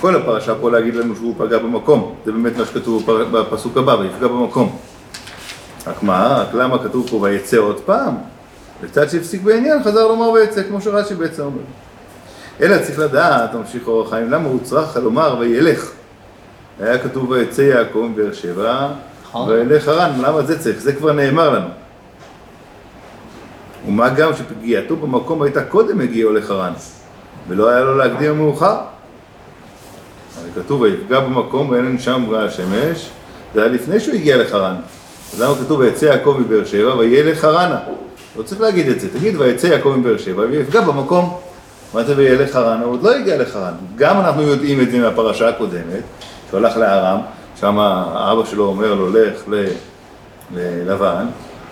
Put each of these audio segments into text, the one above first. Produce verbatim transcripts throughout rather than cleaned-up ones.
כל הפרשה פה להגיד לנו שהוא פגע במקום. זה באמת מה שכתוב בפסוק הבא, ויפגע במקום. רק מה, רק למה כתוב פה ויצא עוד פעם? וקצת שהפסיק בעניין, חזר לומר ויצא, כמו שרש"י בעצם אומר. אלא צריך לדעת, ממשיך אור החיים, למה הוא צריך לומר וילך? היה כתוב ויצא יעקב מבאר שבע, וילך הרן, למה זה צריך? זה כבר נאמר לנו. ומה גם שפגיעתו במקום הייתה קודם הגיעו לחרן, ולא היה לו להקדים מאוחר. כתוב, ויפגע במקום ואין שם ראה השמש, זה היה לפני שהוא הגיע לחרן. אז למה כתוב, ויצא יעקב מבאר שבע וילך הרנה? לא צריך להגיד את זה, תגיד, ויצא יעקב מבאר שבע ויפגע במקום. מה זה וילך הרנה? הוא עוד לא הגיע לחרן. גם אנחנו יודעים את זה מהפרשה הקודמת, שהוא הלך לארם, שם האבא שלו אומר לו, לך ללבן,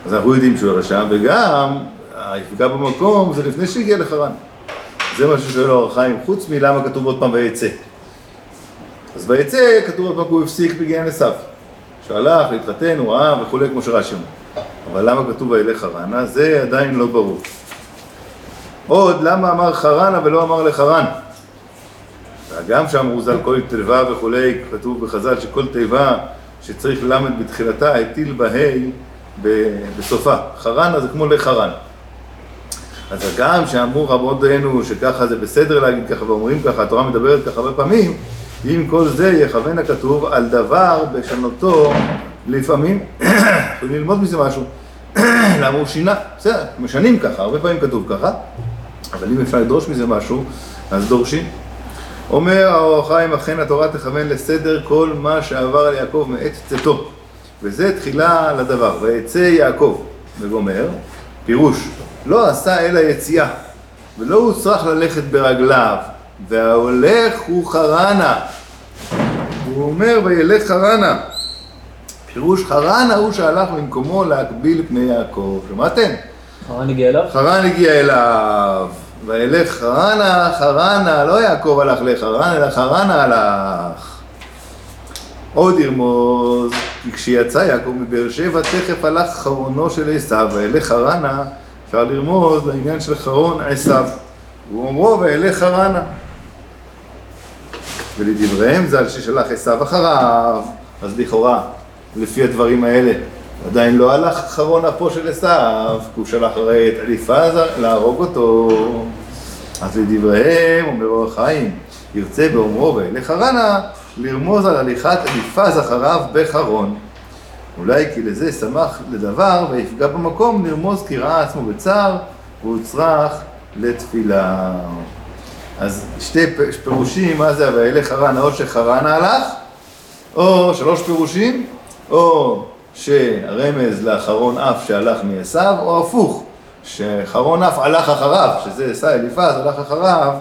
אז אנחנו יודעים שהוא הלך שם, וגם היפגע במקום זה לפני שהגיע לחרן. זה מה ששואל אור החיים, חוץ מלמה כתוב עוד פעם ויצא. אז ויצא כתוב עוד פעם הוא הפסיק בגן לסף, שהלך להתחתן, הוא אהב וכו' כמו שרש"י אומר. אבל למה כתוב וילך חרנה? זה עדיין לא ברור. עוד, למה אמר חרנה ולא אמר לחרן? גם שאמרו ז"ל כל תיבה וכו', כתוב בחז"ל שכל תיבה שצריך למד בתחילתה, הטיל בה ה' בסופה. חרנה זה כמו לחרן. אז גם שאמרו רבותינו שככה זה בסדר להגיד ככה ואומרים ככה, התורה מדברת ככה הרבה פעמים, עם כל זה יכוון הכתוב על דבר בשנותו לפעמים, יכולים ללמוד מזה משהו, למה הוא שינה, בסדר, משנים ככה, הרבה פעמים כתוב ככה, אבל אם אפשר לדרוש מזה משהו, אז דורשים. אומר האור החיים, אכן התורה תכוון לסדר כל מה שעבר על יעקב מעת צאתו, וזה תחילה לדבר, ויצא יעקב, וגומר, פירוש, לא עשה אלא יציאה, ולא הוא צריך ללכת ברגליו, וההולך הוא חרנה. הוא אומר, וילך חרנה. פירוש חרנה הוא שהלך ממקומו להקביל פני יעקב. שמעתם? חרן הגיע אליו? חרן הגיע אליו. וילך חרנה, חרנה, לא יעקב הלך לחרן, אלא חרנה הלך. עוד ירמוז, כי כשיצא יעקב מבאר שבע, תכף הלך חרונו של עשיו, וילך חרנה, אפשר לרמוז לעניין של חרון עשיו. הוא אמרו, וילך חרנה. ולדבריהם ז"ל ששלח עשיו אחריו, אז לכאורה, לפי הדברים האלה, עדיין לא הלך חרון אפו של עשיו, כי הוא שלח הרי את אליפז להרוג אותו. אז לדבריהם, אומר אור החיים, ירצה באומרו, וילך חרנה, לרמוז על הליכת אליפז אחריו בחרון. אולי כי לזה שמח לדבר ויפגע במקום, נרמוז כי ראה עצמו בצער, והוא צריך לתפילה. אז שתי פירושים, מה זה וילך חרנה, או שחרנה הלך, או שלוש פירושים, או שהרמז לחרון אף שהלך מעשיו, או הפוך, שחרון אף הלך אחריו, שזה עשה אליפז, הלך אחריו,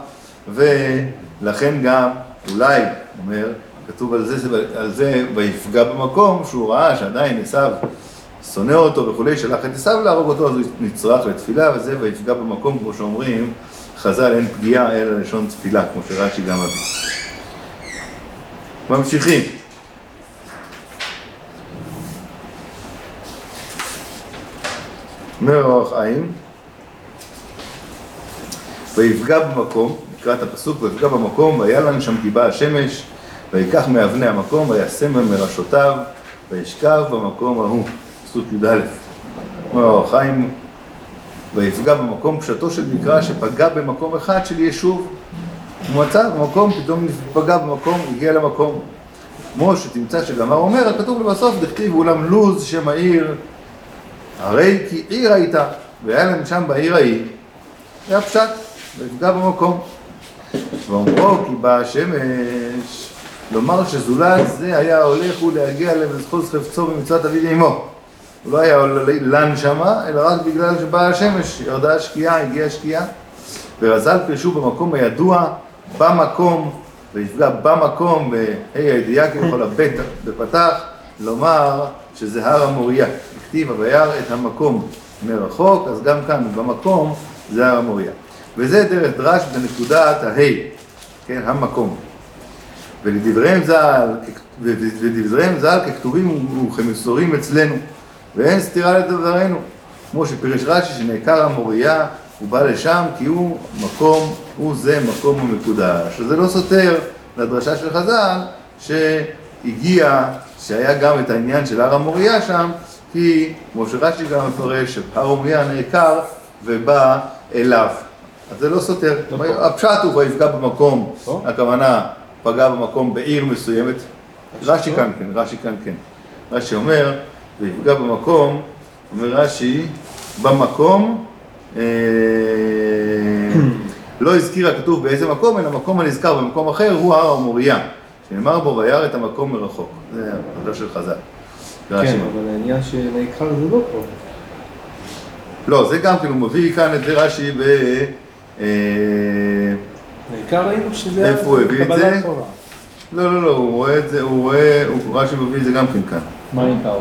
ולכן גם אולי, אומר, כתוב על זה, על זה ויפגע במקום, שהוא ראה שעדיין עשיו שונא אותו וכולי, שלח את עשיו להרוג אותו, אז הוא נצרך לתפילה, וזה ויפגע במקום, כמו שאומרים, חז"ל אין פגיעה אלא לשון תפילה, כמו שרש"י גם מביא. ממשיכים. אומר אור החיים, ויפגע במקום, לקראת הפסוק, ויפגע במקום, וילן שם כי באה השמש, ויקח מאבני המקום, וישם במרשותיו, וישכב במקום ההוא. פסוק י"א. אומר אור החיים, ויפגע במקום פשטו של מקרא שפגע במקום אחד של יישוב. הוא מצא במקום, פתאום פגע במקום, הגיע למקום. כמו שתמצא שגמר אומר, הכתוב לבסוף, דכתיב אולם לוז שם העיר, הרי כי עיר הייתה, והיה להם שם בעיר ההיא. היה פשט, ויפגע במקום. ואומרו כי באה השמש, לומר שזולת זה היה הולך הוא להגיע למזחוז חפצו במצוות אביו ואמו. הוא לא היה לן שמה, אלא רק בגלל שבאה השמש, ירדה השקיעה, הגיעה השקיעה. ורז"ל פירשו במקום הידוע, במקום, ויפגע במקום, בה"א הידיעה כביכול הבית בפתח, לומר שזה הר המוריה. הכתיב הביאר את המקום מרחוק, אז גם כאן במקום זה הר המוריה. וזה דרך דרש בנקודת הה"א, כן, המקום. ולדבריהם ז"ל, ולדבריהם ז"ל ככתובים וכמסורים אצלנו, ואין סתירה לדברנו, כמו שפירש רש"י שנעקר המוריה, הוא בא לשם כי הוא מקום, הוא זה מקום המקודש. אז זה לא סותר לדרשה של חז"ל, שהגיע, שהיה גם את העניין של הר המוריה שם, כי משה רש"י גם מפרש שהר המוריה נעקר ובא אליו. אז זה לא סותר. הפשט הוא ויפגע במקום, הכוונה פגע במקום בעיר מסוימת. רש"י כאן כן, רש"י כאן כן. רש"י אומר, ויפגע במקום, אומר רש"י, במקום, לא הזכיר הכתוב באיזה מקום, אלא המקום הנזכר במקום אחר הוא הר המוריה, שנאמר בו וירא את המקום מרחוק. זה הפרשה של חז"ל. כן, אבל העניין שנעקר זה לא פה. לא, זה גם כאילו מביא כאן את זה רש"י ב... העיקר ראינו שזה... איפה הוא הביא את זה? לא, לא, לא, הוא רואה את זה, הוא רואה... רש"י מביא את זה גם כן כאן. מה העיקר?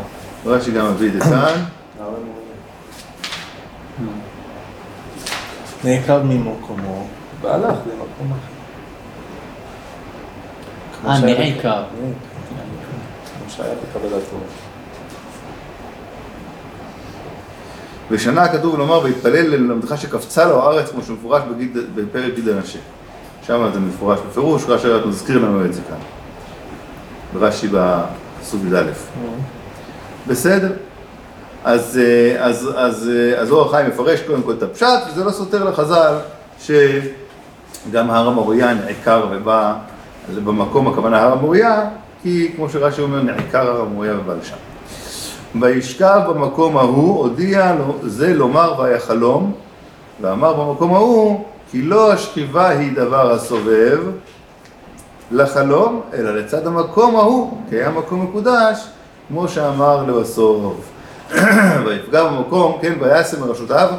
רש"י גם מביא את זה כאן. נעקר ממקומו, והלך למקום אחר. אה, נעקר. כמו שהיה בקבלת תורה. ושנה כתוב לומר, והתפלל ללמדך שקפצה לו הארץ, כמו שמפורש בפרק גיד הנשה. שם זה מפורש בפירוש, רש"י רק מזכיר לנו את זה כאן. ברש"י בסוג א'. בסדר? אז אור החיים מפרש קודם כל את הפשט, וזה לא סותר לחז"ל, שגם הר המוריה נעקר ובא במקום, הכוונה הר המוריה, כי כמו שרש"י אומר, נעקר הר המוריה ובא לשם. וישכב במקום ההוא, הודיע זה לומר והיה חלום, ואמר במקום ההוא, כי לא השכיבה היא דבר הסובב לחלום, אלא לצד המקום ההוא, כי היה מקום מקודש, כמו שאמר לבסוף. ויפגע במקום, כן, וישם מראשותיו,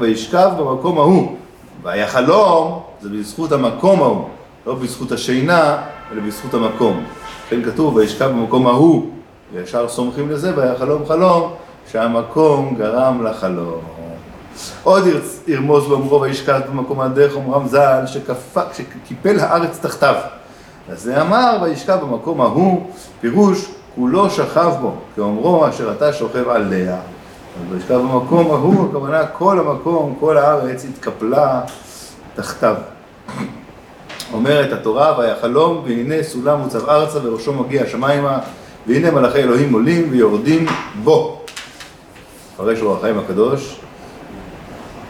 וישכב במקום ההוא. והיה חלום, זה בזכות המקום ההוא, לא בזכות השינה, אלא בזכות המקום. כן כתוב, וישכב במקום ההוא. וישר סומכים לזה, והחלום חלום, שהמקום גרם לחלום. עוד ירמוז באומרו וישכב במקום הדרך, אומרם ז"ל, שקיפל הארץ תחתיו. אז זה אמר, וישכב במקום ההוא, פירוש, הוא לא שכב בו, כאומרו אשר אתה שוכב עליה. אז וישכב במקום ההוא, הכוונה כל המקום, כל הארץ התקפלה תחתיו. אומרת התורה, והיה חלום, והנה סולם מוצב ארצה, וראשו מגיע השמיימה, והנה מלאכי אלוהים עולים ויורדים בו. פרש אור החיים הקדוש.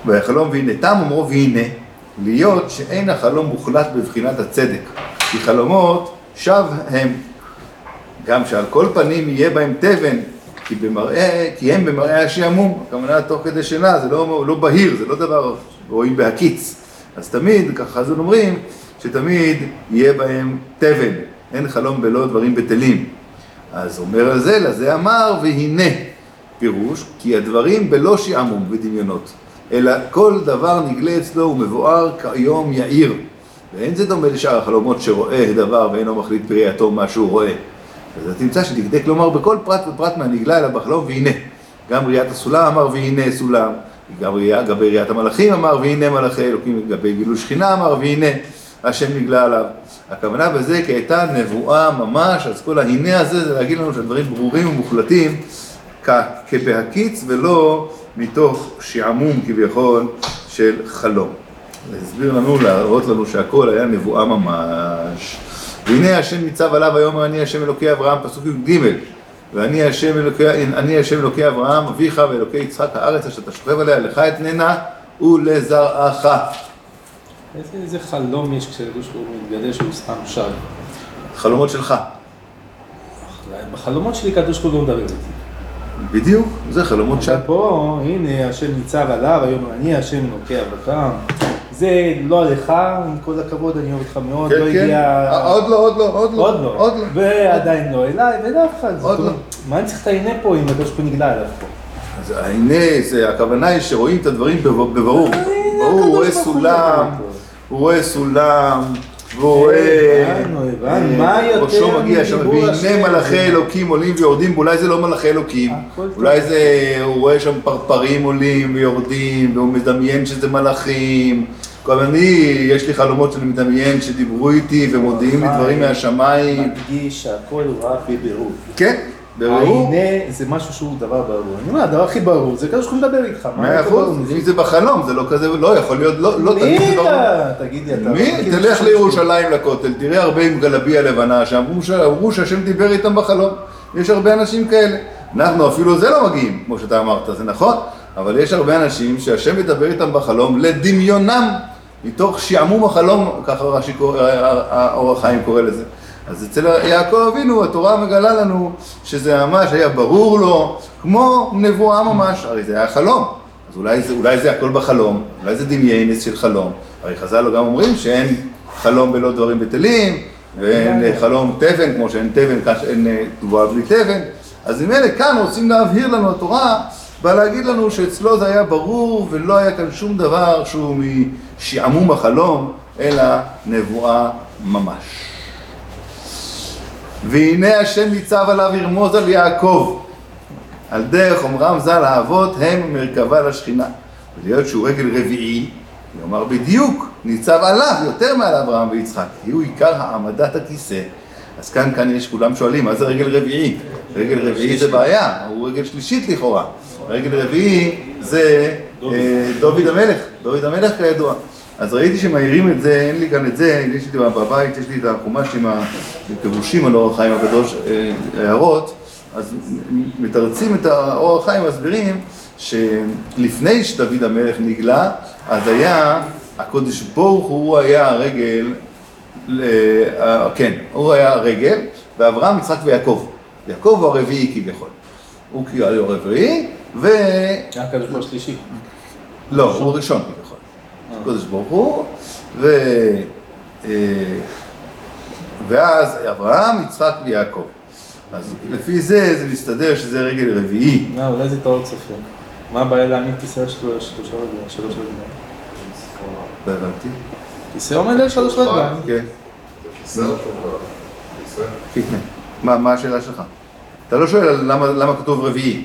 והחלום והנה תם אומרו והנה, להיות שאין החלום מוחלט בבחינת הצדק, כי חלומות שב הם. גם שעל כל פנים יהיה בהם תבן, כי, במראה, כי הם במראה השעמום, הכוונה תוך כדי שינה, זה לא, לא בהיר, זה לא דבר רואים בהקיץ. אז תמיד, ככה אז אומרים, שתמיד יהיה בהם תבן, אין חלום בלא דברים בטלים. אז אומר על זה, לזה אמר, והנה, פירוש, כי הדברים בלא שעמום בדמיונות, אלא כל דבר נגלה אצלו ומבואר כיום יאיר. ואין זה דומה לשאר החלומות שרואה דבר ואינו מחליט פריעתו מה שהוא רואה. אז אתה תמצא שדקדק לומר בכל פרט ופרט מהנגלה אלא בחלום, והנה. גם ראיית הסולם אמר, והנה סולם. גם גבי ראיית המלאכים אמר, והנה מלאכי אלוקים, גבי גילוי שכינה אמר, והנה. השם נגלה עליו. הכוונה בזה כי הייתה נבואה ממש, אז כל ההנה הזה זה להגיד לנו שהדברים ברורים ומוחלטים כבהקיץ ולא מתוך שעמום כביכול של חלום. זה הסביר לנו להראות לנו שהכל היה נבואה ממש. והנה השם ניצב עליו ויאמר אני השם אלוקי אברהם, פסוק י"ג, ואני השם אלוקי, אני השם אלוקי אברהם אביך ואלוקי יצחק, הארץ אשר אתה שוכב עליה לך אתננה ולזרעך. איזה חלום יש כשהקדוש ברוך הוא מתגלה שהוא סתם שם? חלומות שלך. בחלומות שלי הקדוש ברוך הוא מדבר איתי. בדיוק, זה חלומות שם. פה, הנה, השם ניצב עליו, היום אני, השם נוקע בקם. זה לא עליך, עם כל הכבוד, אני אוהב אותך מאוד, לא הגיע... עוד לא, עוד לא, עוד לא. עוד לא, ועדיין לא אליי, ולאף אחד. עוד לא. מה אני צריך את העיני פה אם הקדוש ברוך הוא נגלה עליו פה? אז העיני, הכוונה היא שרואים את הדברים בברור. הוא רואה סולם, הוא רואה סולם, והוא רואה... ראשו מגיע שם, והנה מלאכי אלוקים עולים ויורדים, ואולי זה לא מלאכי אלוקים, אולי זה... הוא רואה שם פרפרים עולים ויורדים, והוא מדמיין שזה מלאכים. כבר אני, יש לי חלומות שאני מדמיין שדיברו איתי ומודיעים לי דברים מהשמיים. מדגיש שהכל הוא רק בבירור. כן? הנה זה משהו שהוא דבר ברור. אני אומר, הדבר הכי ברור זה כזה שכם לדבר איתך. מה אחוז? אם זה בחלום, זה לא כזה, לא יכול להיות, לא תגיד אתה, תגיד לי אתה. מי? תלך לירושלים לכותל, תראה הרבה עם גלבי הלבנה שם, אמרו שהשם דיבר איתם בחלום. יש הרבה אנשים כאלה. אנחנו אפילו זה לא מגיעים, כמו שאתה אמרת, זה נכון, אבל יש הרבה אנשים שהשם ידבר איתם בחלום לדמיונם, מתוך שעמום החלום, ככה אור החיים קורא לזה. אז אצל יעקב אבינו, התורה מגלה לנו שזה ממש היה ברור לו, כמו נבואה ממש, הרי זה היה חלום. אז אולי זה, אולי זה הכל בחלום, אולי זה דמיינס של חלום. הרי חז"ל לא גם אומרים שאין חלום בלא דברים בטלים, ואין חלום תבן, כמו שאין תבן, כאן שאין תבואה בלי תבן. אז אם אלה כאן רוצים להבהיר לנו התורה, בא להגיד לנו שאצלו זה היה ברור ולא היה כאן שום דבר שהוא משעמום החלום, אלא נבואה ממש. והנה השם ניצב עליו ירמוז על יעקב. על דרך אומרם ז"ל האבות הם מרכבה לשכינה. ולהיות שהוא רגל רביעי, יאמר בדיוק, ניצב עליו יותר מעל אברהם ויצחק. כי הוא עיקר העמדת הכיסא. אז כאן כאן יש כולם שואלים, מה זה רגל רביעי? רגל רביעי זה בעיה, הוא רגל שלישית לכאורה. רגל רביעי זה דוד המלך, דוד המלך כידוע. אז ראיתי שמעירים את זה, אין לי כאן את זה, יש לי בבית, יש לי את החומש עם הכבושים על אור החיים הקדוש, הערות, אז מתרצים את האור החיים, מסבירים שלפני שדוד המלך נגלה, אז היה, הקודש ברוך הוא היה הרגל, כן, הוא היה הרגל, ואברהם, יצחק ויעקב. יעקב הוא הרביעי כביכול. הוא כאילו הרביעי, ו... הקדוש ברוך השלישי. לא, הוא הראשון כביכול. קודש ברוך הוא, ו... ואז אברהם, יצחק ויעקב. אז לפי זה, זה מסתדר שזה רגל רביעי. לא, אולי זה טעות סופר. מה הבעיה להעמיד כיסא על שלושה רגליים? שלוש רגליים. לא הבנתי. כיסא עומד על שלוש רגליים. כן. כיסא על שלוש רגליים. כיסא. מה השאלה שלך? אתה לא שואל למה כתוב רביעי.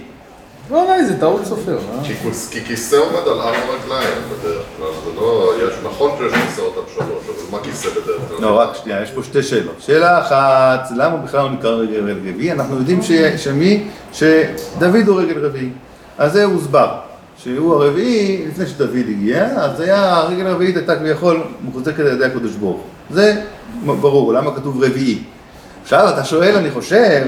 לא, לא, זה טעות סופר, אה? כי כיסא עומד על ארבע רגליים בדרך כלל, זה לא... נכון שיש כיסאות על שלוש, אבל מה כיסא בדרך כלל? לא, רק שנייה, יש פה שתי שאלות. שאלה אחת, למה בכלל הוא נקרא רגל רביעי? אנחנו יודעים שמי? שדוד הוא רגל רביעי. אז זה הוסבר, שהוא הרביעי, לפני שדוד הגיע, אז הרגל הרביעית הייתה כביכול מחוזקת על ידי הקדוש ברוך. זה ברור, למה כתוב רביעי? עכשיו, אתה שואל, אני חושב,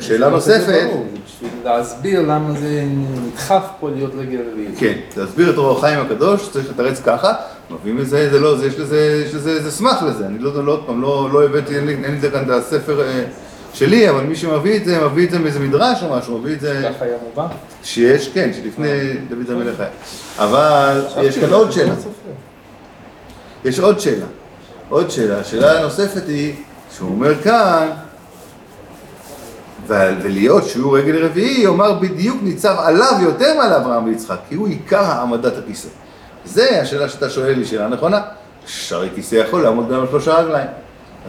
שאלה נוספת... בשביל להסביר למה זה נדחף פה להיות רגל רביעי. כן, להסביר את אור החיים הקדוש, צריך לתרץ ככה, מביאים לזה, זה לא, יש לזה סמך לזה, אני לא עוד פעם, לא הבאתי, אין לי זה כאן את הספר שלי, אבל מי שמביא את זה, מביא את זה מאיזה מדרש או משהו, מביא את זה... ככה היה מובן? שיש, כן, שלפני דוד המלך היה. אבל יש כאן עוד שאלה. יש עוד שאלה. עוד שאלה, השאלה הנוספת היא... שהוא אומר כאן, ולהיות שהוא רגל רביעי, אומר בדיוק ניצב עליו יותר מעל אברהם ויצחק, כי הוא עיקר העמדת הכיסא. זה השאלה שאתה שואל לי, שאלה נכונה, שהרי כיסא יכול לעמוד גם על שלושה רגליים.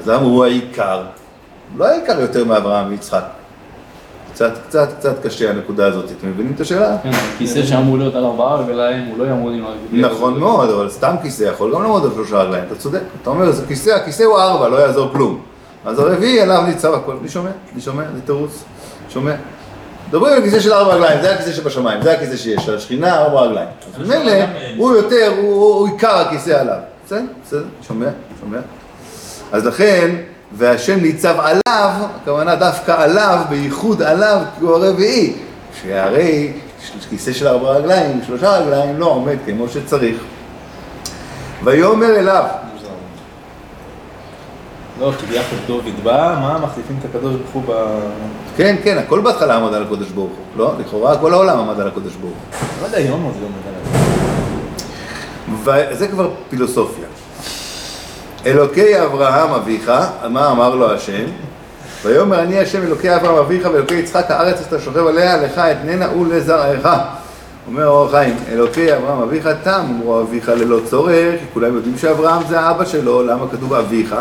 אז למה הוא העיקר? הוא לא העיקר יותר מאברהם ויצחק. קצת, קצת, קצת קשה הנקודה הזאת, אתם מבינים את השאלה? כן, כיסא שאמור להיות על ארבעה רגליים, הוא לא יעמוד עם הרגליים. נכון מאוד, אבל סתם כיסא יכול גם לעמוד על שלושה רגליים, אתה צודק. אתה אומר, הכיסא, הכיסא הוא ארבע, לא יעזור כלום. אז הרביעי עליו ניצב הכל, אני שומע, אני שומע, זה תירוץ, שומע. דברים על כיסא של ארבע רגליים, זה הכיסא שבשמיים, זה הכיסא שיש, השכינה ארבע רגליים. אז מלא, הוא יותר, הוא עיקר הכיסא עליו. בסדר, בסדר, שומע, שומע. אז לכן, והשם ניצב עליו, הכוונה דווקא עליו, בייחוד עליו, כי הוא הרביעי. שהרי כיסא של ארבע רגליים, שלושה רגליים, לא עומד כמו שצריך. ויאמר אליו, לא, כי ביחד דוד בא, מה? מחליפים את הקדוש ברוך הוא ב... כן, כן, הכל בהתחלה עמד על הקדוש ברוך הוא, לא? לכאורה, כל העולם עמד על הקדוש ברוך הוא. לא יודע, יום עוד זה עומד על הקדוש. וזה כבר פילוסופיה. אלוקי אברהם אביך, מה אמר לו השם? ויאמר אני השם אלוקי אברהם אביך ואלוקי יצחק הארץ שאתה שוכב עליה, לך אתננה ולזרעך. אומר אור החיים, אלוקי אברהם אביך תם, אמרו אביך ללא צורך, כולם יודעים שאברהם זה האבא שלו, למה כתוב אביך?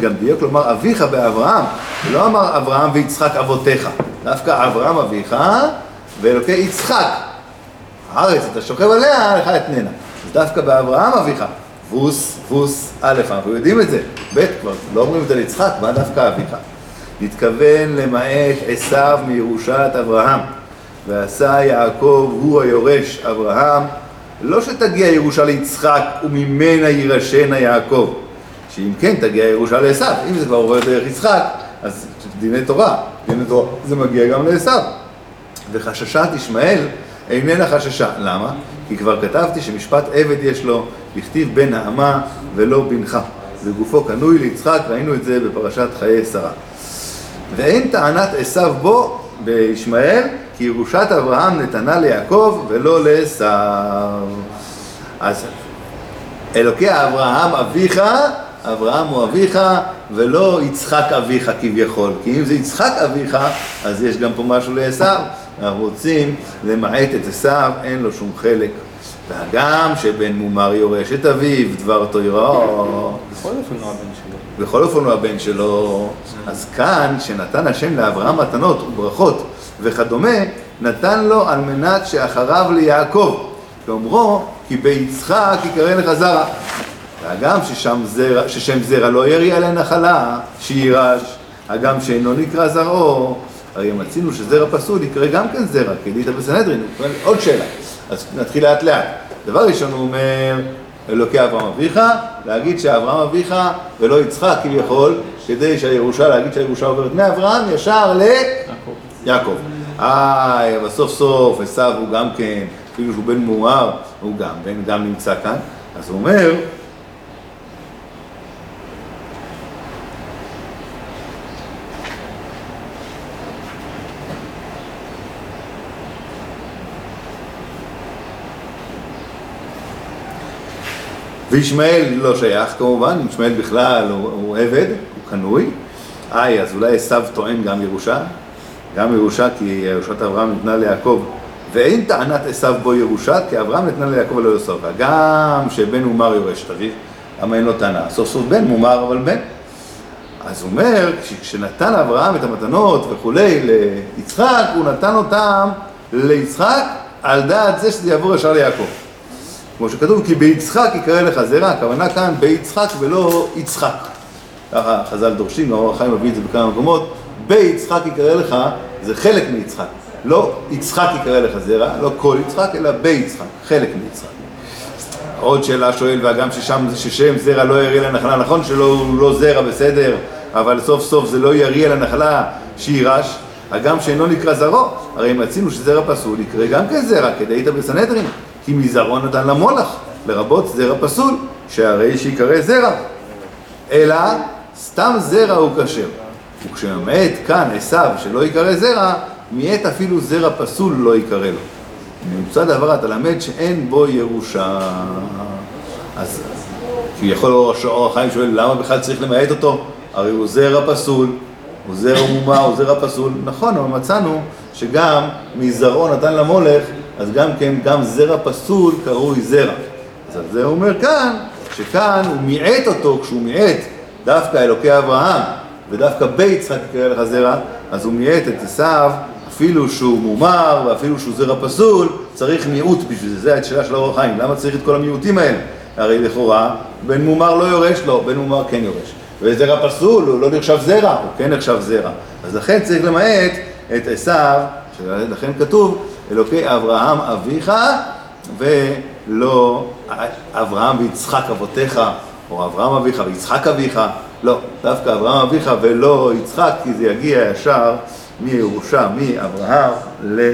גם דיוק לומר אביך באברהם, ולא אמר אברהם ויצחק אבותיך, דווקא אברהם אביך ואלוקי יצחק. הארץ אתה שוכב עליה, לך אתננה. דווקא באברהם אביך. ווס, ווס, א', אנחנו יודעים את זה, ב' כבר, לא אומרים את זה ליצחק, מה דווקא אביך? נתכוון למעט עשיו מירושת אברהם, ועשה יעקב הוא היורש אברהם, לא שתגיע ירושה ליצחק וממנה יירשנה יעקב, שאם כן תגיע ירושה לעשיו, אם זה כבר עובר דרך יצחק, אז דיני תורה, דיני תורה, זה מגיע גם לעשיו. וחששת ישמעאל איננה חששה, למה? כי כבר כתבתי שמשפט עבד יש לו, לכתיב בן האמה ולא בנך, וגופו קנוי ליצחק, ראינו את זה בפרשת חיי שרה. ואין טענת עשיו בו בישמעאל, כי ירושת אברהם נתנה ליעקב ולא לעשיו. אז אלוקי אברהם אביך, אברהם הוא אביך ולא יצחק אביך כביכול, כי אם זה יצחק אביך אז יש גם פה משהו לעשיו. אנחנו רוצים למעט את עשיו, אין לו שום חלק. והגם שבן מומר יורש את אביו, דבר תוירו. בכל אופן הוא הבן שלו. בכל אופן הוא הבן שלו. אז כאן, שנתן השם לאברהם מתנות וברכות וכדומה, נתן לו על מנת שאחריו ליעקב, ואומרו, כי ביצחק יקרא לך זרע. והגם ששם זרע לא יריע לנחלה, שירש, הגם שאינו נקרא זרעו, הרי מצינו שזרע פסול יקרא גם כן זרע, כדאית בסנהדרין. עוד שאלה. אז נתחיל לאט לאט. דבר ראשון הוא אומר, אלוקי אברהם אביך, להגיד שאברהם אביך ולא יצחק כביכול, כדי שהירושה, להגיד שהירושה עוברת מאברהם ישר ליעקב. אה, אבל סוף סוף, עשיו הוא גם כן, כאילו שהוא בן מואר, הוא גם, בן גם נמצא כאן. אז הוא אומר, וישמעאל לא שייך כמובן, ישמעאל בכלל הוא, הוא עבד, הוא קנוי. איי, אז אולי עשיו טוען גם ירושה, גם ירושה כי ירושת אברהם נתנה ליעקב, ואין טענת עשיו בו ירושה, כי אברהם נתנה ליעקב ולא יוסף, גם שבן מומר יורש את אביו, למה אין לו טענה? סוף סוף בן מומר אבל בן. אז הוא אומר, כשנתן אברהם את המתנות וכולי ליצחק, הוא נתן אותם ליצחק על דעת זה שזה יעבור ישר ליעקב. כמו שכתוב, כי ביצחק יקרא לך זרע, הכוונה כאן ביצחק ולא יצחק. ככה חז"ל דורשים, אור החיים מביא את זה בכמה מקומות, ביצחק יקרא לך, זה חלק מיצחק. לא יצחק יקרא לך זרע, לא כל יצחק, אלא ביצחק, חלק מיצחק. עוד שאלה שואל, והגם ששם, ששם זרע לא יריע לנחלה, נכון שלא לא זרע בסדר, אבל סוף סוף זה לא יריע לנחלה שירש, הגם שאינו נקרא זרעו, הרי אם רצינו שזרע פסול, יקרא גם כזרע, כדאית בסנהדרין. כי מזרעו נתן למולך, לרבות זרע פסול, שהרי שיקרא זרע, אלא סתם זרע הוא כשר. וכשמעט כאן עשיו שלא יקרא זרע, מיעט אפילו זרע פסול לא יקרא לו. ממצא דבר התלמד שאין בו ירושה. אז כביכול אור החיים שואל, למה בכלל צריך למעט אותו? הרי הוא זרע פסול, הוא זרע מומר, הוא זרע פסול. נכון, אבל מצאנו שגם מזרעו נתן למולך, אז גם כן, גם זרע פסול קרוי זרע. אז זה אומר כאן, שכאן הוא מיעט אותו, כשהוא מיעט דווקא אלוקי אברהם, ודווקא ביצחק יקרא לך זרע, אז הוא מיעט את עשיו, אפילו שהוא מומר, ואפילו שהוא זרע פסול, צריך מיעוט בשביל זה. זה השאלה של אור החיים, למה צריך את כל המיעוטים האלה? הרי לכאורה, בן מומר לא יורש לו, בן מומר כן יורש. וזרע פסול, הוא לא נחשב זרע, הוא כן נחשב זרע. אז לכן צריך למעט את עשיו, שלכן כתוב, אלוקי אברהם אביך, ולא אברהם ויצחק אבותיך, או אברהם אביך ויצחק אביך, לא, דווקא אברהם אביך ולא יצחק, כי זה יגיע ישר מירושה, מאברהם ליעקב.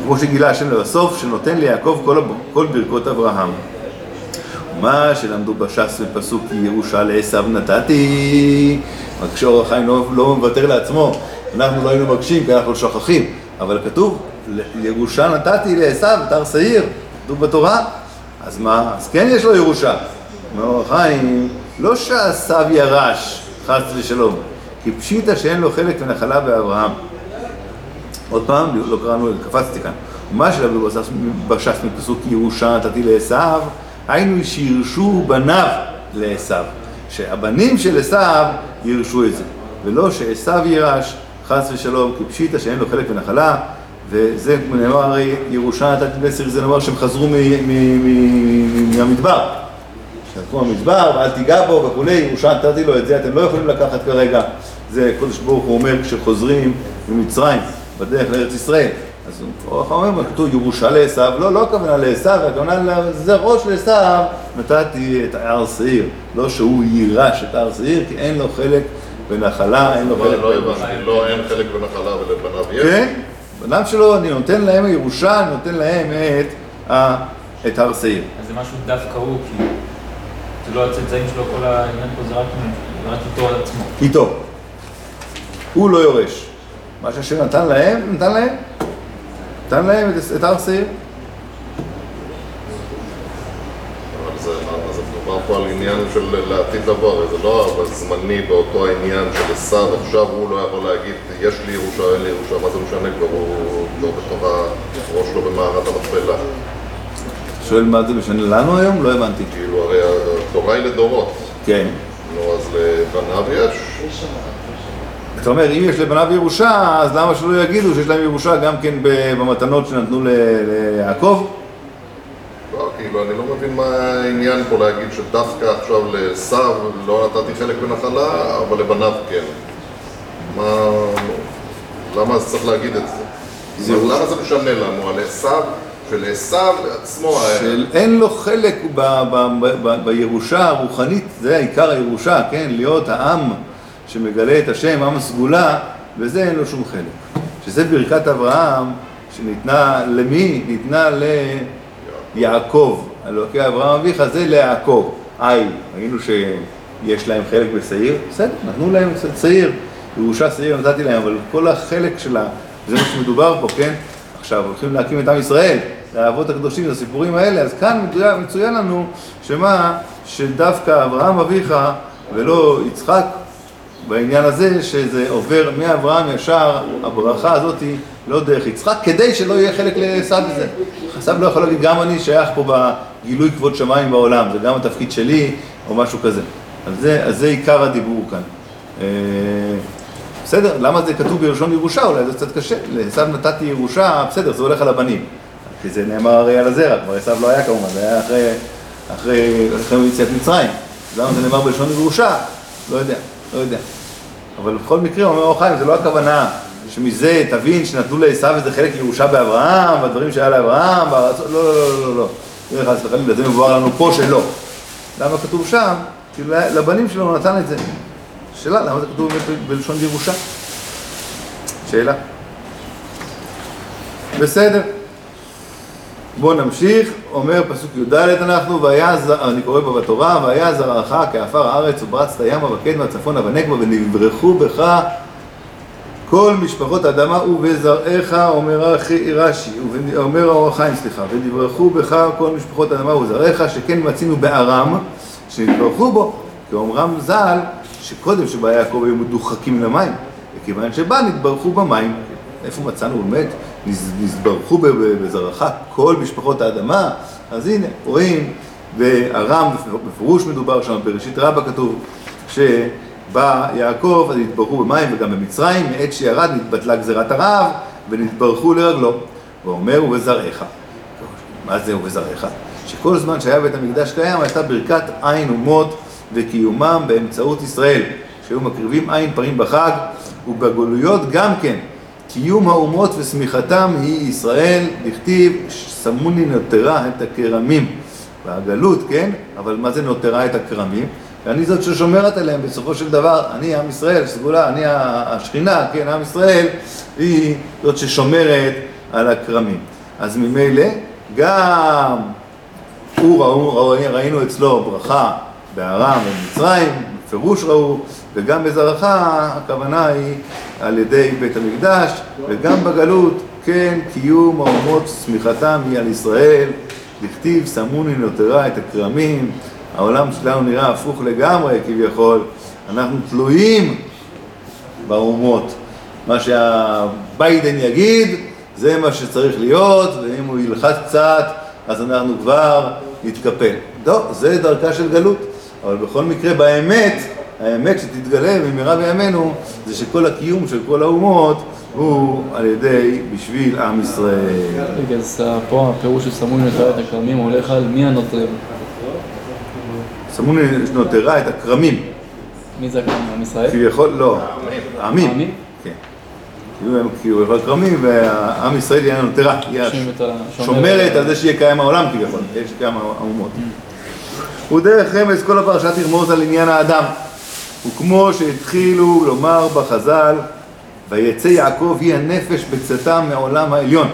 וכמו שגילה השם לבסוף, שנותן ליעקב כל, כל ברכות אברהם. מה שלמדו בש"ס בפסוק, כי ירושה לעשיו נתתי, רק כשאור החיים לא, לא מוותר לעצמו, אנחנו לא היינו מרגישים, כי אנחנו שוכחים, אבל כתוב, ירושה נתתי לעשיו, תר שעיר, כתוב בתורה, אז מה? אז כן יש לו ירושה. מאור החיים, לא שעשיו ירש, חס ושלום, כי פשיטה שאין לו חלק ונחלה באברהם. עוד פעם, לא קראנו, קפצתי כאן, מה שלמדו בש"ס בפסוק, כי ירושה נתתי לעשיו, היינו שירשו בניו לעשיו, שהבנים של עשיו ירשו את זה, ולא שעשיו ירש, חס ושלום, כי פשיטה שאין לו חלק ונחלה, וזה נאמר הרי ירושה נתתי לעשיו, זה נאמר שהם חזרו מהמדבר, תקום המדבר ואל תיגע בו וכולי, ירושה נתתי לו את זה, אתם לא יכולים לקחת כרגע. זה הקדוש ברוך הוא אומר כשחוזרים ממצרים בדרך לארץ ישראל. אז הוא אומר, כתוב ירושה לעשיו, לא, לא הכוונה לעשיו, הכוונה לזרעו לעשיו, נתתי את הר שעיר, לא שהוא יירש את הר שעיר, כי אין לו חלק בנחלה, אין לו חלק בנחלה. לא, אין חלק בנחלה ולבניו יש. כן, בנם שלו אני נותן להם ירושה, אני נותן להם את הר שעיר. אז זה משהו דווקא הוא, כי זה לא הצאצאים שלו, כל העניין פה זה רק איתו על עצמו. איתו. הוא לא יורש. מה שהשם נתן להם, נתן להם. נתן להם את הר שעיר. אז מדובר פה על עניין של לעתיד לבוא, זה לא זמני באותו העניין של עשיו, עכשיו הוא לא יכול להגיד יש לי ירושה, אין לי ירושה, מה זה משנה כבר, הוא לא בתוך הראש, לא במערת המכפלה. שואל מה זה משנה לנו היום? לא הבנתי. כאילו הרי התורה היא לדורות. כן. לא, אז לבניו יש. אתה אומר, אם יש לבניו ירושה, אז למה שלא יגידו שיש להם ירושה גם כן במתנות שנתנו ליעקב? לא, כאילו, אני לא מבין מה העניין פה להגיד שדווקא עכשיו לסב לא נתתי חלק בנחלה, אבל לבניו כן. מה... למה אז צריך להגיד את זה? למה זה משנה לנו? על הסב? ולעשיו עצמו... שאין לו חלק ב- ב- ב- ב- בירושה הרוחנית, זה העיקר הירושה, כן? להיות העם שמגלה את השם, עם הסגולה, וזה אין לו שום חלק. שזה ברכת אברהם שניתנה למי? ניתנה ליעקב. אלוקי אברהם אביך זה ליעקב. איי, ראינו שיש להם חלק בשעיר? בסדר, נתנו להם קצת שעיר. ירושה שעיר נתתי להם, אבל כל החלק שלה, זה מה שמדובר פה, כן? עכשיו, הולכים להקים את עם ישראל, האבות הקדושים, הסיפורים האלה, אז כאן מצוין לנו שמה, שדווקא אברהם אביך ולא יצחק, בעניין הזה שזה עובר מאברהם ישר, הברכה הזאת לא דרך יצחק, כדי שלא יהיה חלק לסב בזה. הסב לא יכול להגיד, גם אני שייך פה בגילוי כבוד שמיים בעולם, זה גם התפקיד שלי או משהו כזה. אז זה, אז זה עיקר הדיבור כאן. בסדר, למה זה כתוב בלשון ירושה? אולי זה קצת קשה. לעשיו נתתי ירושה, בסדר, זה הולך על הבנים. כי זה נאמר הרי על הזרע, כבר עשיו לא היה כמובן, זה היה אחרי, אחרי, אחרי יציאת מצרים. למה זה נאמר בלשון ירושה? לא יודע, לא יודע. אבל בכל מקרה, אומר אור חיים, זה לא הכוונה שמזה תבין שנתנו לעשיו איזה חלק ירושה באברהם, והדברים שהיה לאברהם, בארצות, לא, לא, לא, לא. דרך אגב, סליחה לי, זה מבואר לנו פה שלא. למה כתוב שם? כי לבנים שלו נתן את זה. שאלה, למה זה כתוב בלשון ירושה? שאלה. בסדר. בואו נמשיך. אומר פסוק י"ד אנחנו, והיה זרע, אני קורא פה בתורה, והיה זרעך כעפר הארץ וברצת ימה וקדמה צפונה ונגבה ונברחו בך כל משפחות האדמה ובזרעך, אומר רש"י, אומר האור חיים, סליחה, ונברחו בך כל משפחות האדמה ובזרעך, שכן מצינו בארם, שנתברכו בו, כאומרם ז"ל, שקודם שבא יעקב היו מדוחקים למים, וכיוון שבא נתברכו במים, איפה מצאנו באמת, נתברכו בזרעך כל משפחות האדמה, אז הנה, רואים, בארם, בפירוש מדובר שם, בראשית רבה כתוב, שבא יעקב, אז נתברכו במים, וגם במצרים, מעת שירד נתבטלה גזירת הרעב, ונתברכו לרגלו, ואומר, ובזרעך, מה זה ובזרעך? שכל זמן שהיה בית המקדש קיים, הייתה ברכת עין ומות, וקיומם באמצעות ישראל, שהיו מקריבים עין פרים בחג, ובגלויות גם כן, קיום האומות ושמיחתם היא ישראל, דכתיב, שמוני נותרה את הכרמים, והגלות, כן? אבל מה זה נותרה את הכרמים? ואני זאת ששומרת עליהם בסופו של דבר, אני עם ישראל, סגולה, אני השכינה, כן, עם ישראל, היא זאת ששומרת על הכרמים. אז ממילא, גם הוא ראו, ראינו אצלו ברכה, בארם ובמצרים, בפירוש ראו, וגם בזרעך, הכוונה היא על ידי בית המקדש, וגם בגלות, כן, קיום האומות ושמיכתם היא על ישראל, לכתיב, שמוני נותרה את הכרמים, העולם שלנו נראה הפוך לגמרי כביכול, אנחנו תלויים באומות, מה שהביידן יגיד, זה מה שצריך להיות, ואם הוא ילחץ קצת, אז אנחנו כבר נתקפל. לא, זה דרכה של גלות. אבל בכל מקרה, באמת, האמת שתתגלה במהרה בימינו, זה שכל הקיום של כל האומות הוא על ידי בשביל עם ישראל. רגע, אז פה הפירוש ששמוני נותרה את הכרמים הולך על מי הנותרים? שמון שנות הרע את הכרמים. מי זה הכרמים? עם ישראל? כביכול, לא. העמים. העמים? כן. כאילו יאכל כרמים, והעם ישראל יהיה לנו תורה. שומרת על זה שיהיה קיים העולם כביכול, יש קיים האומות. ודרך רמז כל הפרשה תרמוז על עניין האדם. וכמו שהתחילו לומר בחז"ל, ויצא יעקב היא הנפש בצאתה מעולם העליון,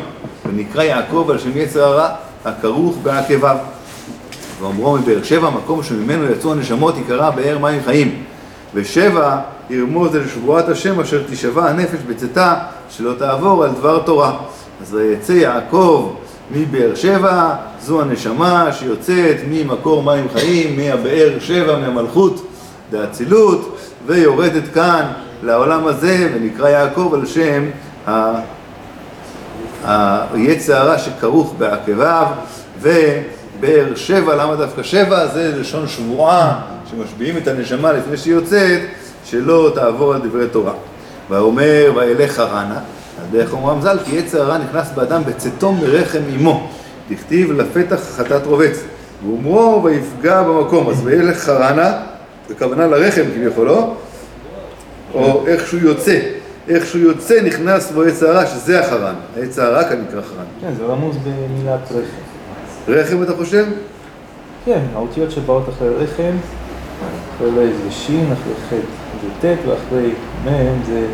ונקרא יעקב על שם יצר הרע הכרוך בעקביו. ואומרו מבאר שבע, מקום שממנו יצאו הנשמות יקרא באר מים חיים. ושבע ירמוז אל שבועת השם אשר תשבע הנפש בצאתה שלא תעבור על דבר תורה. אז ויצא יעקב מבאר שבע, זו הנשמה שיוצאת ממקור מים חיים, מהבאר שבע, מהמלכות, דאצילות, ויורדת כאן לעולם הזה, ונקרא יעקב על שם היצר הרע שכרוך בעקביו. ובאר שבע, למה דווקא שבע? זה לשון שבועה שמשביעים את הנשמה לפני שהיא יוצאת, שלא תעבור על דברי תורה. ואומר, ואילך הרנה, אז דרך אומרם ז"ל, כי יצר הרע נכנס באדם בצאתו מרחם אמו, תכתיב לפתח חטאת רובץ, ואומרו ויפגע במקום. אז ואילך הרנה, בכוונה לרחם כביכולו, או איך שהוא יוצא, איך שהוא יוצא נכנס בו יצר הרע, שזה החרן, היצר הרע כאן נקרא חרן. כן, זה רמוז במילת רחם. רחם אתה חושב? כן, האותיות שבאות אחרי רחם, אחרי זה שין, אחרי חד זה ט' ואחרי מהם זה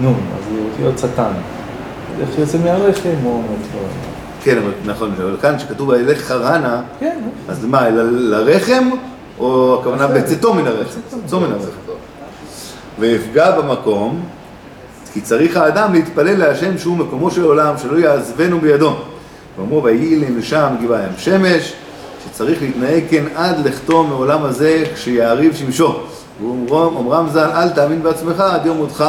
נון, אז זה אותיות צטן. איך שיוצא מהרחם או... כן, נכון, אבל כאן שכתוב הילך חרנה, אז מה, לרחם או הכוונה בצאתו מן הרחם? בצאתו מן הרחם. ויפגע במקום, כי צריך האדם להתפלל להשם שהוא מקומו של עולם, שלא יעזבנו בידו. ואמרו, ויהי להם שם גבעה ים שמש, שצריך להתנהג כן עד לכתו מעולם הזה כשיעריב שמשו. ואומרם ז"ל, אל תאמין בעצמך עד יום מותך.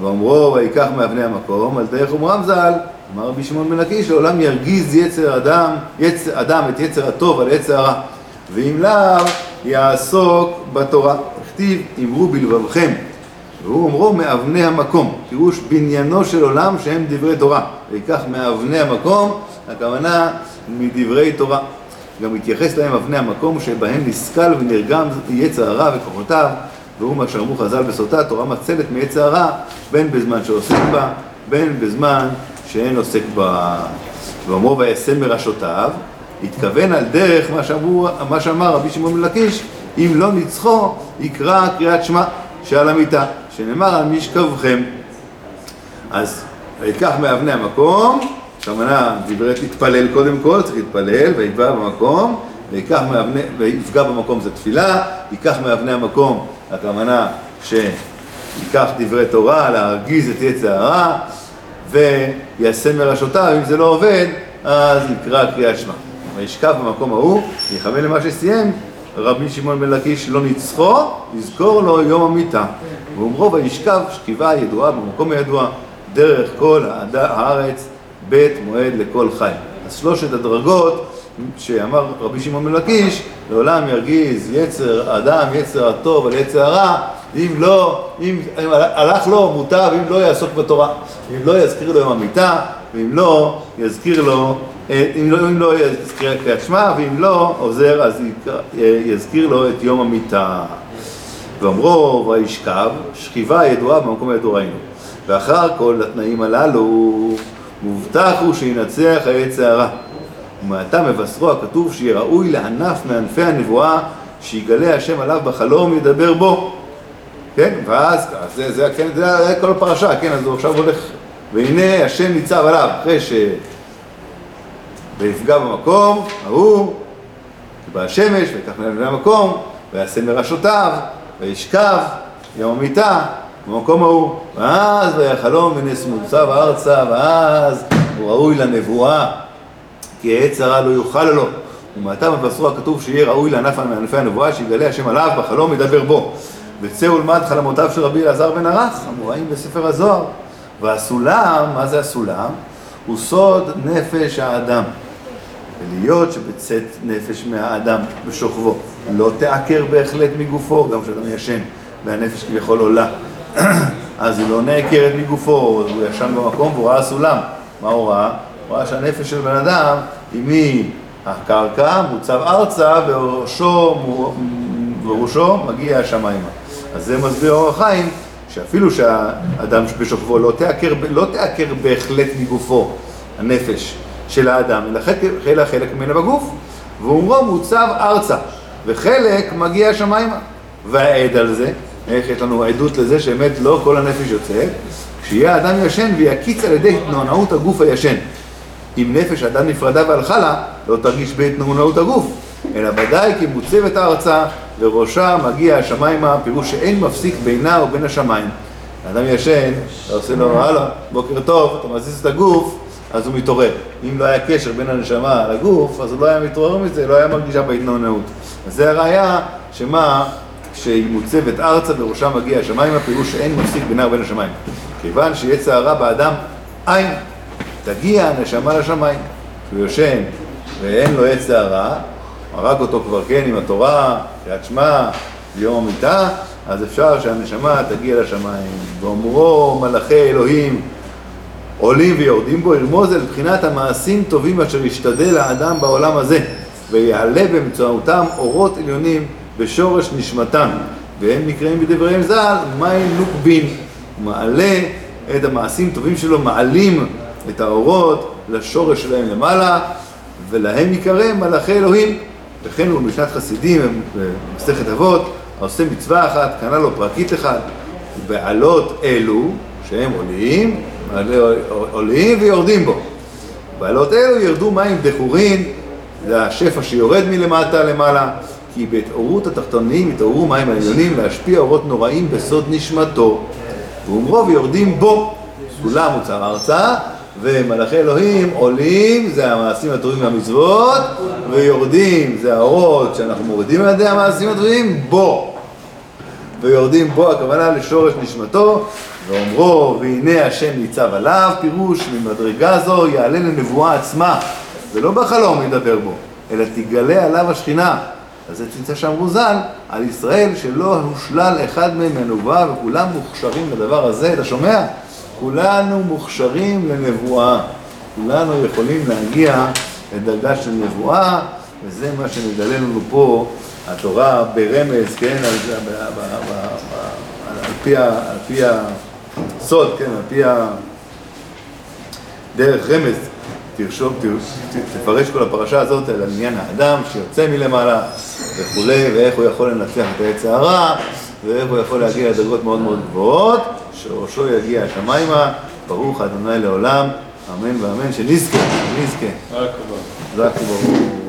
ואמרו, ויקח מאבני המקום, על דרך אומרם ז"ל, אמר רבי שמעון בן לקיש, העולם ירגיז יצר אדם, יצר אדם את יצר הטוב על יצר הרע. ואם לאו, יעסוק בתורה. כתיב, אמרו בלבבכם, והוא אמרו מאבני המקום, פירוש בניינו של עולם שהם דברי תורה, ויקח מאבני המקום, הכוונה מדברי תורה. גם התייחס להם אבני המקום שבהם נסכל ונרגם יצר הרע וכוחותיו, והוא מה שאמרו חז"ל בסוטה, תורה מצלת מיצר הרע, בין בזמן שעוסק בה, בין בזמן שאין עוסק בה. ואמרו ויעשה מרשותיו, התכוון על דרך מה, שאמרו, מה שאמר רבי שמעון בן לקיש, אם לא ניצחו, יקרא קריאת שמע שעל המיטה, שנאמר על משכבכם. אז ויקח מאבני המקום, כמנה דברי תתפלל קודם כל, צריך להתפלל, ויפגע במקום, ויקח מאבני, ויפגע במקום זה תפילה, ייקח מאבני המקום, הכמנה שיקח דברי תורה, להרגיז את יצר הרע, ויעשה מרשותיו, אם זה לא עובד, אז יקרא קריאת שמע. וישכב במקום ההוא, ויכוון למה שסיים, רבי שמעון בן לקיש לא ניצחו, יזכור לו יום המיטה. ואומרו וישכב שכיבה ידועה במקום הידוע, דרך כל הארץ, בית מועד לכל חי. אז שלושת הדרגות שאמר רבי שמעון בן לקיש, לעולם ירגיז יצר אדם, יצר הטוב על יצר הרע, אם לא, אם, אם הלך לו מוטב, אם לא יעסוק בתורה, אם לא יזכיר לו יום המיטה, ואם לא יזכיר לו, אם לא, אם לא יזכיר קריאת שמע, ואם לא עוזר, אז יזכיר לו את יום המיטה. ואמרו, וישכב, שכיבה ידועה במקום הידוענו. ואחר כל התנאים הללו, מובטח הוא שינצח היצר הרע. ומעתה מבשרו הכתוב שיהיה ראוי לענף מענפי הנבואה, שיגלה השם עליו בחלום ידבר בו. כן, ואז, זה, זה, כן, זה, זה כל הפרשה, כן, אז הוא עכשיו הולך, והנה השם ניצב עליו, אחרי ש... ויפגע במקום, ההוא, בא השמש, ויקח מאבני המקום, ויעשה מרשותיו, וישכב, יום המיטה, במקום ההוא, ואז והחלום ונס מוצב ארצה, ואז הוא ראוי לנבואה, כי היצר הרע לא יוכל לו. ומעתה מבשרו הכתוב שיהיה ראוי לענף מענפי הנבואה, שיגלה השם עליו, בחלום ידבר בו. וצא ולמד חלומותיו של רבי אלעזר בן ערך, המוראים בספר הזוהר. והסולם, מה זה הסולם? הוא סוד נפש האדם. ולהיות שבצאת נפש מהאדם בשוכבו, לא תעקר בהחלט מגופו, גם כשאדם ישן, והנפש כביכול עולה. אז היא לא נעקרת מגופו, הוא ישן במקום והוא ראה סולם. מה הוא ראה? הוא ראה שהנפש של בן אדם, אם היא הקרקע מוצב ארצה וראשו, וראשו מגיע השמיימה. אז זה מסביר אור החיים, שאפילו שהאדם בשוכבו לא תעקר, לא תעקר בהחלט מגופו, הנפש של האדם, אלא חלק, חלק ממנה בגוף, ואומרו מוצב ארצה, וחלק מגיע השמיימה. והעד על זה, איך יש לנו עדות לזה שבאמת לא כל הנפש יוצא, כשיהיה האדם ישן ויקיץ על ידי התנוענעות הגוף הישן. אם נפש אדם נפרדה והלכה לה, לא תרגיש בהתנוענעות הגוף, אלא ודאי כי מוצבת הארצה וראשה מגיע השמיימה, פירוש שאין מפסיק בינה ובין השמיים. האדם ישן, אתה עושה לו, הלאה, בוקר טוב, אתה מזיז את הגוף, אז הוא מתעורר. אם לא היה קשר בין הנשמה לגוף, אז הוא לא היה מתעורר מזה, לא היה מרגישה בהתנוענעות. אז זה הראיה שמה, כשהיא מוצבת ארצה וראשה מגיע השמיים, הפירוש שאין מפסיק בינה ובין השמיים. כיוון שיצא הרע באדם, אין, תגיע הנשמה לשמיים. הוא יושן ואין לו יצא הרע, מרק אותו כבר כן עם התורה, קריאת שמע, יום המיטה, אז אפשר שהנשמה תגיע לשמיים. ואומרו מלאכי אלוהים עולים ויורדים בו, ירמוז אל בחינת המעשים טובים אשר ישתדל האדם בעולם הזה, ויעלה באמצעותם אורות עליונים בשורש נשמתם, והם נקראים בדבריהם ז"ל מים נוקבין. הוא מעלה את המעשים טובים שלו, מעלים את האורות לשורש שלהם למעלה, ולהם נקרא מלאכי אלוהים. וכן הוא משנת חסידים במסכת אבות, העושה מצווה אחת קנה לו פרקית אחת, ובעלות אלו שהם עולים עולים ויורדים בו, בעלות אלו ירדו מים דחורין, זה השפע שיורד מלמטה למעלה, כי בהתעוררות התחתונים התעוררו מים העליונים להשפיע אורות נוראים בסוד נשמתו, ואומרו ויורדים בו, כולם מוצב ארצה, ומלאכי אלוהים עולים, זה המעשים הטובים והמצוות, ויורדים, זה האורות שאנחנו מורדים על ידי המעשים הטובים, בו. ויורדים בו, הכוונה לשורש נשמתו, ואומרו והנה השם ניצב עליו, פירוש ממדרגה זו יעלה לנבואה עצמה, ולא בחלום ידבר בו, אלא תגלה עליו השכינה. אז זה תמצא שם רוזן על ישראל שלא הושלל אחד מהם מהנבואה, וכולם מוכשרים לדבר הזה, אתה שומע? כולנו מוכשרים לנבואה, כולנו יכולים להגיע לדרגה של נבואה, וזה מה שמגלה לנו פה התורה ברמז, כן, על, על, פי, על פי הסוד, כן, על פי הדרך רמז. תרשום, תפרש כל הפרשה הזאת על עניין האדם שיוצא מלמעלה וכו', ואיך הוא יכול לנצח את העץ הרע, ואיך הוא יכול להגיע לדרגות מאוד מאוד גבוהות, שראשו יגיע השמיימה. ברוך ה' לעולם, אמן ואמן, שנזכה, שנזכה. רק וברוך. רק וברוך.